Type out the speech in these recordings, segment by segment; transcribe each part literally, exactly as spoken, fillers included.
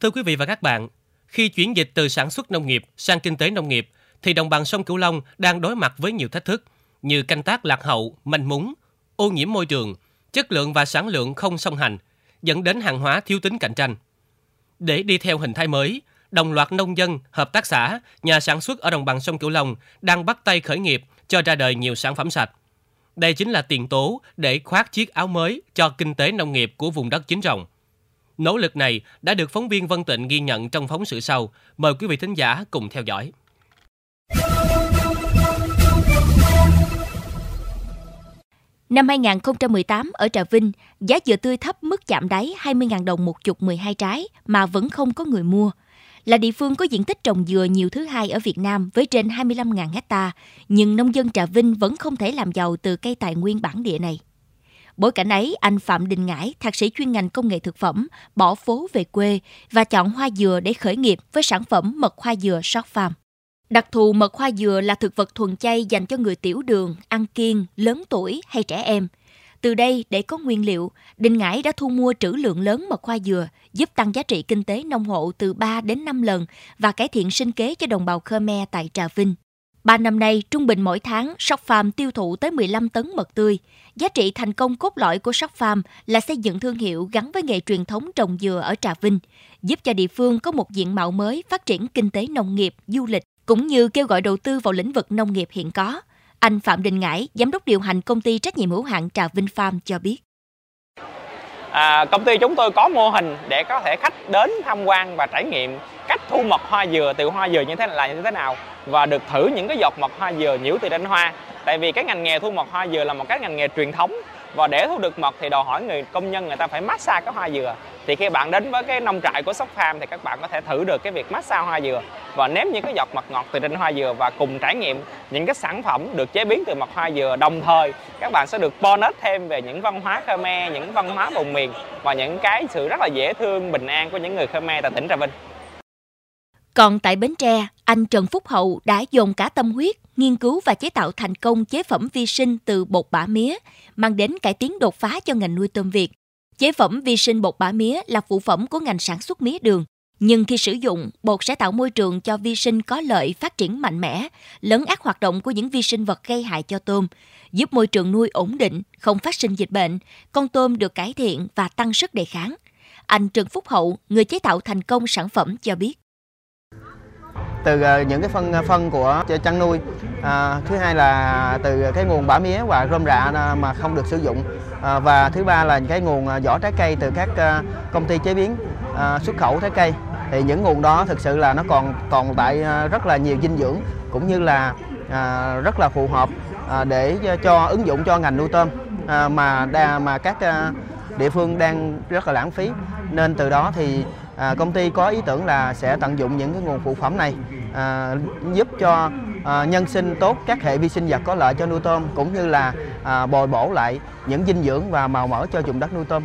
Thưa quý vị và các bạn, khi chuyển dịch từ sản xuất nông nghiệp sang kinh tế nông nghiệp, thì đồng bằng sông Cửu Long đang đối mặt với nhiều thách thức như canh tác lạc hậu, manh mún, ô nhiễm môi trường, chất lượng và sản lượng không song hành, dẫn đến hàng hóa thiếu tính cạnh tranh. Để đi theo hình thái mới, đồng loạt nông dân, hợp tác xã, nhà sản xuất ở đồng bằng sông Cửu Long đang bắt tay khởi nghiệp cho ra đời nhiều sản phẩm sạch. Đây chính là tiền tố để khoác chiếc áo mới cho kinh tế nông nghiệp của vùng đất chín rồng. Nỗ lực này đã được phóng viên Vân Tịnh ghi nhận trong phóng sự sau. Mời quý vị thính giả cùng theo dõi. Năm hai không một tám ở Trà Vinh, giá dừa tươi thấp mức chạm đáy hai mươi nghìn đồng một chục mười hai trái mà vẫn không có người mua. Là địa phương có diện tích trồng dừa nhiều thứ hai ở Việt Nam với trên hai mươi lăm nghìn héc ta, nhưng nông dân Trà Vinh vẫn không thể làm giàu từ cây tài nguyên bản địa này. Bối cảnh ấy, anh Phạm Đình Ngãi, thạc sĩ chuyên ngành công nghệ thực phẩm, bỏ phố về quê và chọn hoa dừa để khởi nghiệp với sản phẩm mật hoa dừa Sóc Farm. Đặc thù mật hoa dừa là thực vật thuần chay dành cho người tiểu đường, ăn kiêng, lớn tuổi hay trẻ em. Từ đây, để có nguyên liệu, Đình Ngãi đã thu mua trữ lượng lớn mật hoa dừa, giúp tăng giá trị kinh tế nông hộ từ ba đến năm lần và cải thiện sinh kế cho đồng bào Khmer tại Trà Vinh. ba năm nay, trung bình mỗi tháng, Sóc Farm tiêu thụ tới mười lăm tấn mật tươi. Giá trị thành công cốt lõi của Sóc Farm là xây dựng thương hiệu gắn với nghề truyền thống trồng dừa ở Trà Vinh, giúp cho địa phương có một diện mạo mới phát triển kinh tế nông nghiệp, du lịch, cũng như kêu gọi đầu tư vào lĩnh vực nông nghiệp hiện có. Anh Phạm Đình Ngãi, giám đốc điều hành công ty trách nhiệm hữu hạn Trà Vinh Farm cho biết. À, công ty chúng tôi có mô hình để có thể khách đến tham quan và trải nghiệm cách thu mật hoa dừa từ hoa dừa như thế là như thế nào và được thử những cái giọt mật hoa dừa nhiễu từ trên hoa. Tại vì cái ngành nghề thu mật hoa dừa là một cái ngành nghề truyền thống và để thu được mật thì đòi hỏi người công nhân người ta phải massage cái hoa dừa. Thì khi bạn đến với cái nông trại của Sóc Farm thì các bạn có thể thử được cái việc massage hoa dừa và nếm những cái giọt mật ngọt từ trên hoa dừa và cùng trải nghiệm những cái sản phẩm được chế biến từ mật hoa dừa. Đồng thời các bạn sẽ được bonus thêm về những văn hóa Khmer, những văn hóa vùng miền và những cái sự rất là dễ thương, bình an của những người Khmer tại tỉnh Trà Vinh. Còn tại Bến Tre, anh Trần Phúc Hậu đã dồn cả tâm huyết nghiên cứu và chế tạo thành công chế phẩm vi sinh từ bột bã mía, mang đến cải tiến đột phá cho ngành nuôi tôm Việt. Chế phẩm vi sinh bột bã mía là phụ phẩm của ngành sản xuất mía đường, nhưng khi sử dụng, bột sẽ tạo môi trường cho vi sinh có lợi phát triển mạnh mẽ, lấn át hoạt động của những vi sinh vật gây hại cho tôm, giúp môi trường nuôi ổn định, không phát sinh dịch bệnh, con tôm được cải thiện và tăng sức đề kháng. Anh Trần Phúc Hậu, người chế tạo thành công sản phẩm cho biết. Từ những cái phân phân của chăn nuôi, à, thứ hai là từ cái nguồn bã mía và rơm rạ mà không được sử dụng, à, và thứ ba là cái nguồn vỏ trái cây từ các công ty chế biến à, xuất khẩu trái cây. Thì những nguồn đó thực sự là nó còn còn tại rất là nhiều dinh dưỡng cũng như là à, rất là phù hợp à, để cho ứng dụng cho ngành nuôi tôm à, mà đa, mà các địa phương đang rất là lãng phí. Nên từ đó thì À, công ty có ý tưởng là sẽ tận dụng những cái nguồn phụ phẩm này à, giúp cho à, nhân sinh tốt các hệ vi sinh vật có lợi cho nuôi tôm cũng như là à, bồi bổ lại những dinh dưỡng và màu mỡ cho vùng đất nuôi tôm.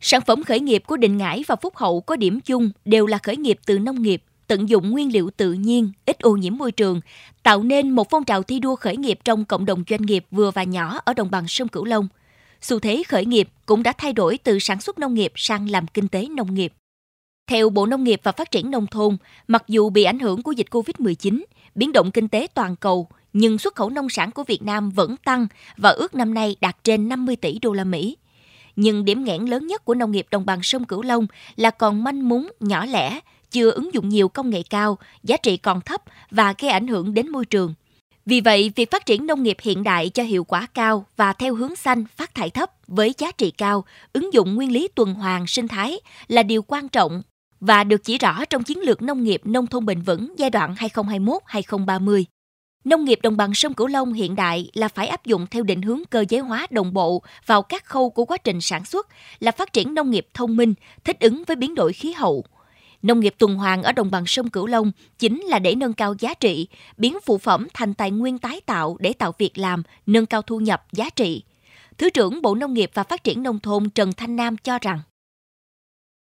Sản phẩm khởi nghiệp của Đình Ngãi và Phúc Hậu có điểm chung đều là khởi nghiệp từ nông nghiệp, tận dụng nguyên liệu tự nhiên, ít ô nhiễm môi trường, tạo nên một phong trào thi đua khởi nghiệp trong cộng đồng doanh nghiệp vừa và nhỏ ở đồng bằng sông Cửu Long. Xu thế khởi nghiệp cũng đã thay đổi từ sản xuất nông nghiệp sang làm kinh tế nông nghiệp. Theo Bộ Nông nghiệp và Phát triển Nông thôn, mặc dù bị ảnh hưởng của dịch covid mười chín, biến động kinh tế toàn cầu, nhưng xuất khẩu nông sản của Việt Nam vẫn tăng và ước năm nay đạt trên năm mươi tỷ đô la Mỹ. Nhưng điểm nghẽn lớn nhất của nông nghiệp đồng bằng sông Cửu Long là còn manh mún, nhỏ lẻ, chưa ứng dụng nhiều công nghệ cao, giá trị còn thấp và gây ảnh hưởng đến môi trường. Vì vậy, việc phát triển nông nghiệp hiện đại cho hiệu quả cao và theo hướng xanh, phát thải thấp với giá trị cao, ứng dụng nguyên lý tuần hoàn sinh thái là điều quan trọng và được chỉ rõ trong chiến lược nông nghiệp nông thôn bền vững giai đoạn hai nghìn không trăm hai mươi mốt đến hai nghìn không trăm ba mươi. Nông nghiệp đồng bằng sông Cửu Long hiện đại là phải áp dụng theo định hướng cơ giới hóa đồng bộ vào các khâu của quá trình sản xuất, là phát triển nông nghiệp thông minh, thích ứng với biến đổi khí hậu. Nông nghiệp tuần hoàn ở đồng bằng sông Cửu Long chính là để nâng cao giá trị, biến phụ phẩm thành tài nguyên tái tạo để tạo việc làm, nâng cao thu nhập, giá trị. Thứ trưởng Bộ Nông nghiệp và Phát triển Nông thôn Trần Thanh Nam cho rằng,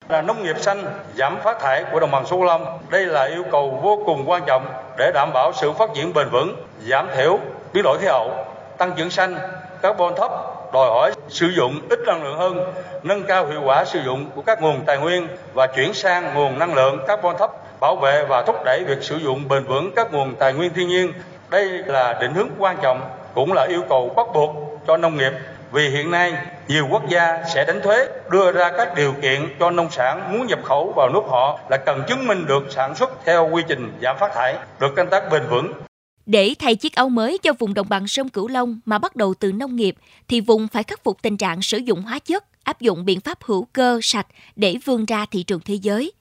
là nông nghiệp xanh, giảm phát thải của đồng bằng sông Cửu Long. Đây là yêu cầu vô cùng quan trọng để đảm bảo sự phát triển bền vững, giảm thiểu biến đổi khí hậu, tăng trưởng xanh, carbon thấp, đòi hỏi sử dụng ít năng lượng hơn, nâng cao hiệu quả sử dụng của các nguồn tài nguyên và chuyển sang nguồn năng lượng carbon thấp, bảo vệ và thúc đẩy việc sử dụng bền vững các nguồn tài nguyên thiên nhiên. Đây là định hướng quan trọng, cũng là yêu cầu bắt buộc cho nông nghiệp, vì hiện nay nhiều quốc gia sẽ đánh thuế, đưa ra các điều kiện cho nông sản muốn nhập khẩu vào nước họ là cần chứng minh được sản xuất theo quy trình giảm phát thải, được canh tác bền vững. Để thay chiếc áo mới cho vùng đồng bằng sông Cửu Long mà bắt đầu từ nông nghiệp, thì vùng phải khắc phục tình trạng sử dụng hóa chất, áp dụng biện pháp hữu cơ sạch để vươn ra thị trường thế giới.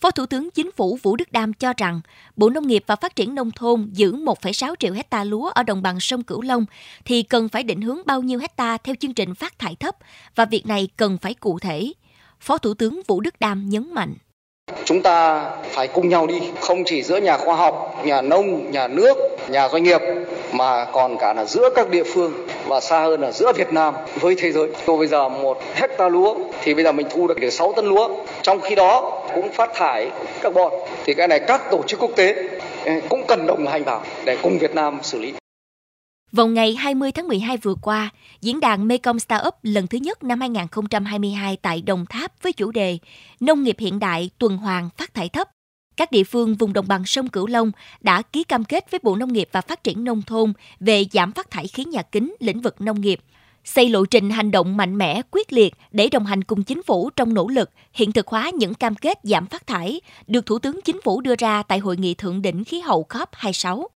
Phó Thủ tướng Chính phủ Vũ Đức Đam cho rằng, Bộ Nông nghiệp và Phát triển Nông thôn giữ một phẩy sáu triệu hectare lúa ở đồng bằng sông Cửu Long thì cần phải định hướng bao nhiêu hectare theo chương trình phát thải thấp và việc này cần phải cụ thể. Phó Thủ tướng Vũ Đức Đam nhấn mạnh. Chúng ta phải cùng nhau đi, không chỉ giữa nhà khoa học, nhà nông, nhà nước, nhà doanh nghiệp mà còn cả là giữa các địa phương và xa hơn là giữa Việt Nam với thế giới. Tôi bây giờ một hecta lúa thì bây giờ mình thu được được sáu tấn lúa, trong khi đó cũng phát thải carbon. Thì cái này các tổ chức quốc tế cũng cần đồng hành vào để cùng Việt Nam xử lý. Vào ngày hai mươi tháng mười hai vừa qua, diễn đàn Mekong Start-up lần thứ nhất năm hai không hai hai tại Đồng Tháp với chủ đề Nông nghiệp hiện đại tuần hoàn phát thải thấp. Các địa phương vùng đồng bằng sông Cửu Long đã ký cam kết với Bộ Nông nghiệp và Phát triển Nông thôn về giảm phát thải khí nhà kính lĩnh vực nông nghiệp, xây lộ trình hành động mạnh mẽ, quyết liệt để đồng hành cùng chính phủ trong nỗ lực hiện thực hóa những cam kết giảm phát thải được Thủ tướng Chính phủ đưa ra tại Hội nghị Thượng đỉnh Khí hậu C O P hai mươi sáu.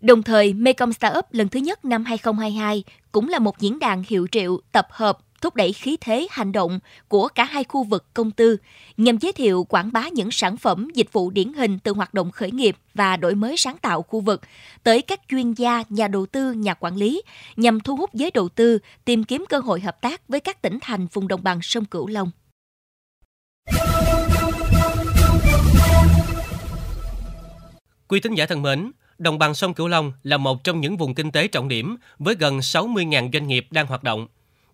Đồng thời, Mekong Start-up lần thứ nhất năm hai không hai hai cũng là một diễn đàn hiệu triệu tập hợp thúc đẩy khí thế hành động của cả hai khu vực công tư nhằm giới thiệu quảng bá những sản phẩm, dịch vụ điển hình từ hoạt động khởi nghiệp và đổi mới sáng tạo khu vực tới các chuyên gia, nhà đầu tư, nhà quản lý nhằm thu hút giới đầu tư tìm kiếm cơ hội hợp tác với các tỉnh thành vùng đồng bằng sông Cửu Long. Quý thính giả thân mến, Đồng bằng sông Cửu Long là một trong những vùng kinh tế trọng điểm với gần sáu mươi nghìn doanh nghiệp đang hoạt động,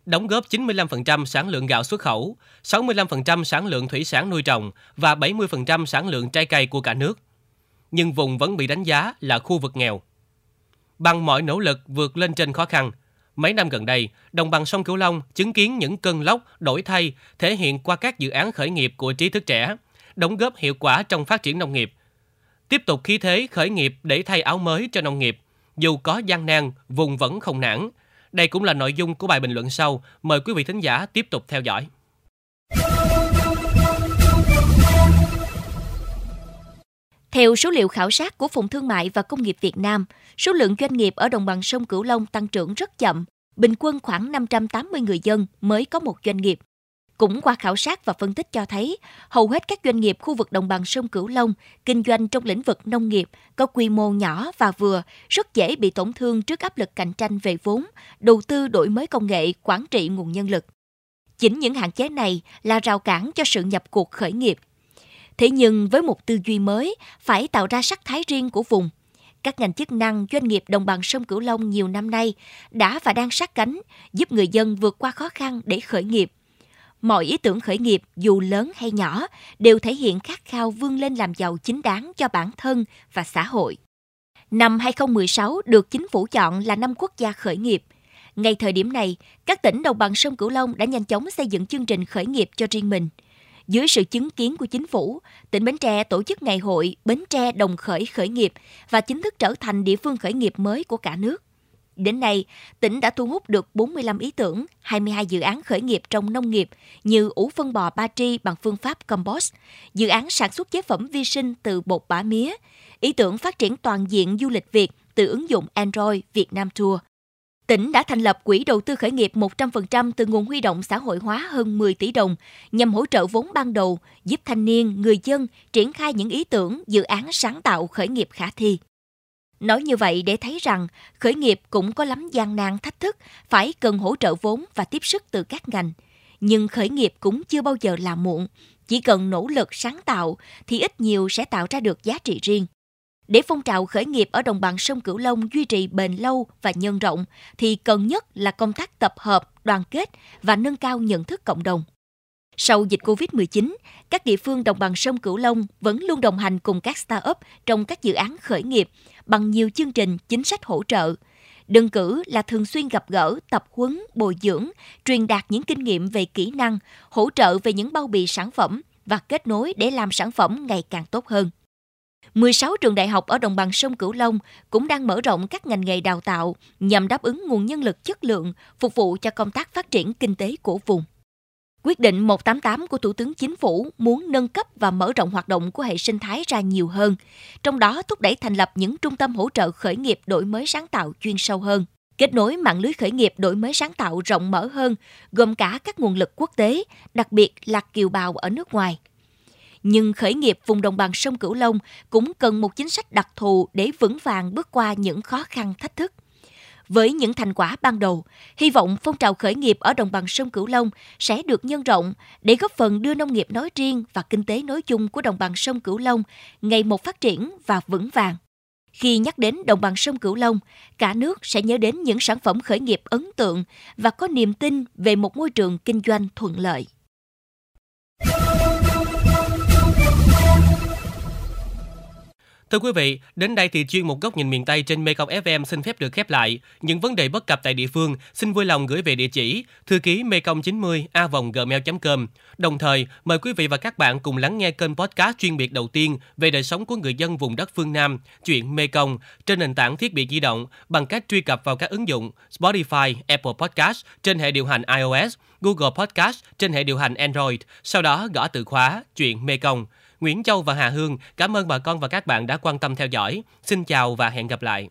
đóng góp chín mươi lăm phần trăm sản lượng gạo xuất khẩu, sáu mươi lăm phần trăm sản lượng thủy sản nuôi trồng và bảy mươi phần trăm sản lượng trái cây của cả nước. Nhưng vùng vẫn bị đánh giá là khu vực nghèo. Bằng mọi nỗ lực vượt lên trên khó khăn, mấy năm gần đây, đồng bằng sông Cửu Long chứng kiến những cơn lốc đổi thay thể hiện qua các dự án khởi nghiệp của trí thức trẻ, đóng góp hiệu quả trong phát triển nông nghiệp. Tiếp tục khí thế khởi nghiệp để thay áo mới cho nông nghiệp, dù có gian nan, vùng vẫn không nản. Đây cũng là nội dung của bài bình luận sau. Mời quý vị thính giả tiếp tục theo dõi. Theo số liệu khảo sát của Phòng Thương mại và Công nghiệp Việt Nam, số lượng doanh nghiệp ở đồng bằng sông Cửu Long tăng trưởng rất chậm, bình quân khoảng năm trăm tám mươi người dân mới có một doanh nghiệp. Cũng qua khảo sát và phân tích cho thấy, hầu hết các doanh nghiệp khu vực đồng bằng sông Cửu Long kinh doanh trong lĩnh vực nông nghiệp có quy mô nhỏ và vừa, rất dễ bị tổn thương trước áp lực cạnh tranh về vốn, đầu tư đổi mới công nghệ, quản trị nguồn nhân lực. Chính những hạn chế này là rào cản cho sự nhập cuộc khởi nghiệp. Thế nhưng với một tư duy mới, phải tạo ra sắc thái riêng của vùng. Các ngành chức năng, doanh nghiệp đồng bằng sông Cửu Long nhiều năm nay đã và đang sát cánh, giúp người dân vượt qua khó khăn để khởi nghiệp. Mọi ý tưởng khởi nghiệp, dù lớn hay nhỏ, đều thể hiện khát khao vươn lên làm giàu chính đáng cho bản thân và xã hội. Năm hai không một sáu được chính phủ chọn là năm quốc gia khởi nghiệp. Ngay thời điểm này, các tỉnh đồng bằng sông Cửu Long đã nhanh chóng xây dựng chương trình khởi nghiệp cho riêng mình. Dưới sự chứng kiến của chính phủ, tỉnh Bến Tre tổ chức ngày hội Bến Tre Đồng Khởi Khởi Nghiệp và chính thức trở thành địa phương khởi nghiệp mới của cả nước. Đến nay, tỉnh đã thu hút được bốn mươi lăm ý tưởng, hai mươi hai dự án khởi nghiệp trong nông nghiệp như ủ phân bò ba tri bằng phương pháp compost, dự án sản xuất chế phẩm vi sinh từ bột bã mía, ý tưởng phát triển toàn diện du lịch Việt từ ứng dụng Android Vietnam Tour. Tỉnh đã thành lập quỹ đầu tư khởi nghiệp một trăm phần trăm từ nguồn huy động xã hội hóa hơn mười tỷ đồng nhằm hỗ trợ vốn ban đầu, giúp thanh niên, người dân triển khai những ý tưởng, dự án sáng tạo khởi nghiệp khả thi. Nói như vậy để thấy rằng, khởi nghiệp cũng có lắm gian nan thách thức, phải cần hỗ trợ vốn và tiếp sức từ các ngành. Nhưng khởi nghiệp cũng chưa bao giờ là muộn, chỉ cần nỗ lực sáng tạo thì ít nhiều sẽ tạo ra được giá trị riêng. Để phong trào khởi nghiệp ở đồng bằng sông Cửu Long duy trì bền lâu và nhân rộng thì cần nhất là công tác tập hợp, đoàn kết và nâng cao nhận thức cộng đồng. Sau dịch covid mười chín, các địa phương đồng bằng sông Cửu Long vẫn luôn đồng hành cùng các start-up trong các dự án khởi nghiệp bằng nhiều chương trình, chính sách hỗ trợ. Đơn cử là thường xuyên gặp gỡ, tập huấn, bồi dưỡng, truyền đạt những kinh nghiệm về kỹ năng, hỗ trợ về những bao bì sản phẩm và kết nối để làm sản phẩm ngày càng tốt hơn. mười sáu trường đại học ở đồng bằng sông Cửu Long cũng đang mở rộng các ngành nghề đào tạo nhằm đáp ứng nguồn nhân lực chất lượng, phục vụ cho công tác phát triển kinh tế của vùng. Quyết định một tám tám của Thủ tướng Chính phủ muốn nâng cấp và mở rộng hoạt động của hệ sinh thái ra nhiều hơn, trong đó thúc đẩy thành lập những trung tâm hỗ trợ khởi nghiệp đổi mới sáng tạo chuyên sâu hơn, kết nối mạng lưới khởi nghiệp đổi mới sáng tạo rộng mở hơn, gồm cả các nguồn lực quốc tế, đặc biệt là kiều bào ở nước ngoài. Nhưng khởi nghiệp vùng đồng bằng sông Cửu Long cũng cần một chính sách đặc thù để vững vàng bước qua những khó khăn thách thức. Với những thành quả ban đầu, hy vọng phong trào khởi nghiệp ở đồng bằng sông Cửu Long sẽ được nhân rộng để góp phần đưa nông nghiệp nói riêng và kinh tế nói chung của đồng bằng sông Cửu Long ngày một phát triển và vững vàng. Khi nhắc đến đồng bằng sông Cửu Long, cả nước sẽ nhớ đến những sản phẩm khởi nghiệp ấn tượng và có niềm tin về một môi trường kinh doanh thuận lợi. Thưa quý vị, đến đây thì chuyên mục Góc nhìn miền Tây trên Mekong ép em xin phép được khép lại. Những vấn đề bất cập tại địa phương xin vui lòng gửi về địa chỉ thư ký mekong chín mươi a còng gmail chấm com. Đồng thời, mời quý vị và các bạn cùng lắng nghe kênh podcast chuyên biệt đầu tiên về đời sống của người dân vùng đất phương Nam, Chuyện Mekong, trên nền tảng thiết bị di động bằng cách truy cập vào các ứng dụng Spotify, Apple Podcast trên hệ điều hành iOS, Google Podcast trên hệ điều hành Android, sau đó gõ từ khóa Chuyện Mekong. Nguyễn Châu và Hà Hương, cảm ơn bà con và các bạn đã quan tâm theo dõi. Xin chào và hẹn gặp lại.